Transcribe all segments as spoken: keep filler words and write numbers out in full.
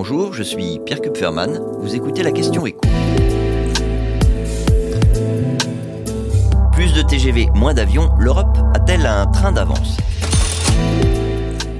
Bonjour, je suis Pierre Kupferman, vous écoutez La Question Éco. Plus de T G V, moins d'avions, l'Europe a-t-elle un train d'avance ?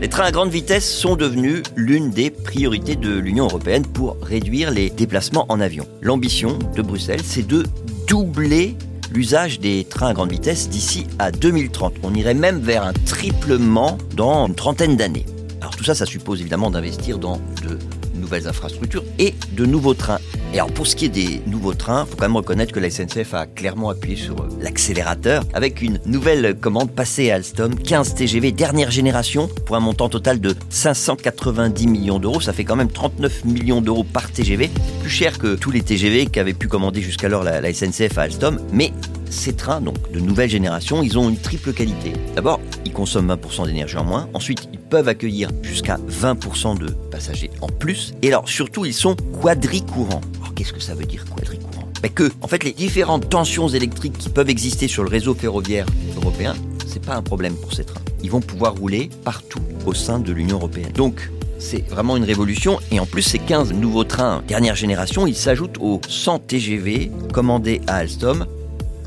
Les trains à grande vitesse sont devenus l'une des priorités de l'Union européenne pour réduire les déplacements en avion. L'ambition de Bruxelles, c'est de doubler l'usage des trains à grande vitesse d'ici à deux mille trente. On irait même vers un triplement dans une trentaine d'années. Alors tout ça, ça suppose évidemment d'investir dans de nouvelles infrastructures et de nouveaux trains. Et alors pour ce qui est des nouveaux trains, il faut quand même reconnaître que la S N C F a clairement appuyé sur l'accélérateur avec une nouvelle commande passée à Alstom, quinze T G V dernière génération pour un montant total de cinq cent quatre-vingt-dix millions d'euros. Ça fait quand même trente-neuf millions d'euros par T G V. C'est plus cher que tous les T G V qu'avait pu commander jusqu'alors la, la S N C F à Alstom, mais ces trains, donc de nouvelle génération, ils ont une triple qualité. D'abord, ils consomment vingt pour cent d'énergie en moins. Ensuite, ils peuvent accueillir jusqu'à vingt pour cent de passagers en plus. Et alors, surtout, ils sont quadricourants. Alors, qu'est-ce que ça veut dire quadricourant ? Ben que, en fait, les différentes tensions électriques qui peuvent exister sur le réseau ferroviaire européen, c'est pas un problème pour ces trains. Ils vont pouvoir rouler partout au sein de l'Union européenne. Donc, c'est vraiment une révolution et en plus ces quinze nouveaux trains dernière génération, ils s'ajoutent aux cent T G V commandés à Alstom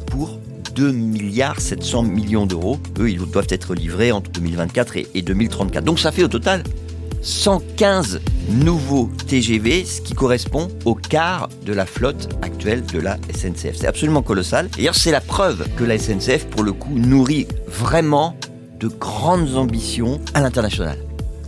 pour deux milliards sept cents millions d'euros. Eux, ils doivent être livrés entre deux mille vingt-quatre et deux mille trente-quatre. Donc ça fait au total cent quinze nouveaux T G V, ce qui correspond au quart de la flotte actuelle de la S N C F. C'est absolument colossal. D'ailleurs, c'est la preuve que la S N C F, pour le coup, nourrit vraiment de grandes ambitions à l'international.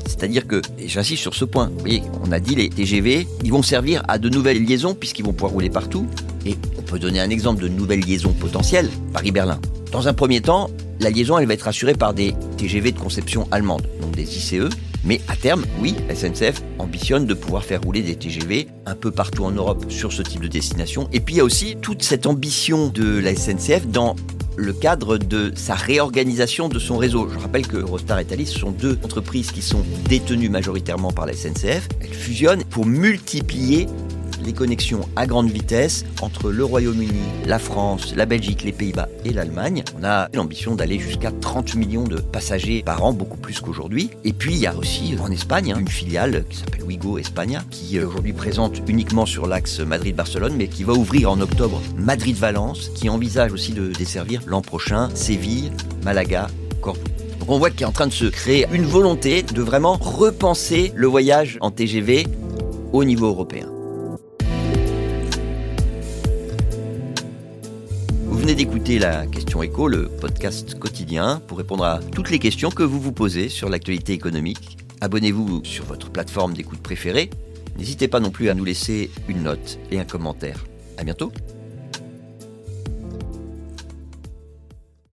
C'est-à-dire que, et j'insiste sur ce point, vous voyez, on a dit les T G V, ils vont servir à de nouvelles liaisons puisqu'ils vont pouvoir rouler partout. Et on peut donner un exemple de nouvelles liaisons potentielles, Paris-Berlin. Dans un premier temps, la liaison elle va être assurée par des T G V de conception allemande, donc des I C E. Mais à terme, oui, la S N C F ambitionne de pouvoir faire rouler des T G V un peu partout en Europe sur ce type de destination. Et puis il y a aussi toute cette ambition de la S N C F dans le cadre de sa réorganisation de son réseau. Je rappelle que Eurostar et Thalys sont deux entreprises qui sont détenues majoritairement par la S N C F. Elles fusionnent pour multiplier les connexions à grande vitesse entre le Royaume-Uni, la France, la Belgique, les Pays-Bas et l'Allemagne. On a l'ambition d'aller jusqu'à trente millions de passagers par an, beaucoup plus qu'aujourd'hui. Et puis, il y a aussi en Espagne une filiale qui s'appelle Ouigo España, qui est aujourd'hui présente uniquement sur l'axe Madrid-Barcelone, mais qui va ouvrir en octobre Madrid-Valence, qui envisage aussi de desservir l'an prochain Séville, Malaga, Cordoue. Donc on voit qu'il est en train de se créer une volonté de vraiment repenser le voyage en T G V au niveau européen. Vous venez d'écouter La Question Éco, le podcast quotidien, pour répondre à toutes les questions que vous vous posez sur l'actualité économique. Abonnez-vous sur votre plateforme d'écoute préférée. N'hésitez pas non plus à nous laisser une note et un commentaire. À bientôt.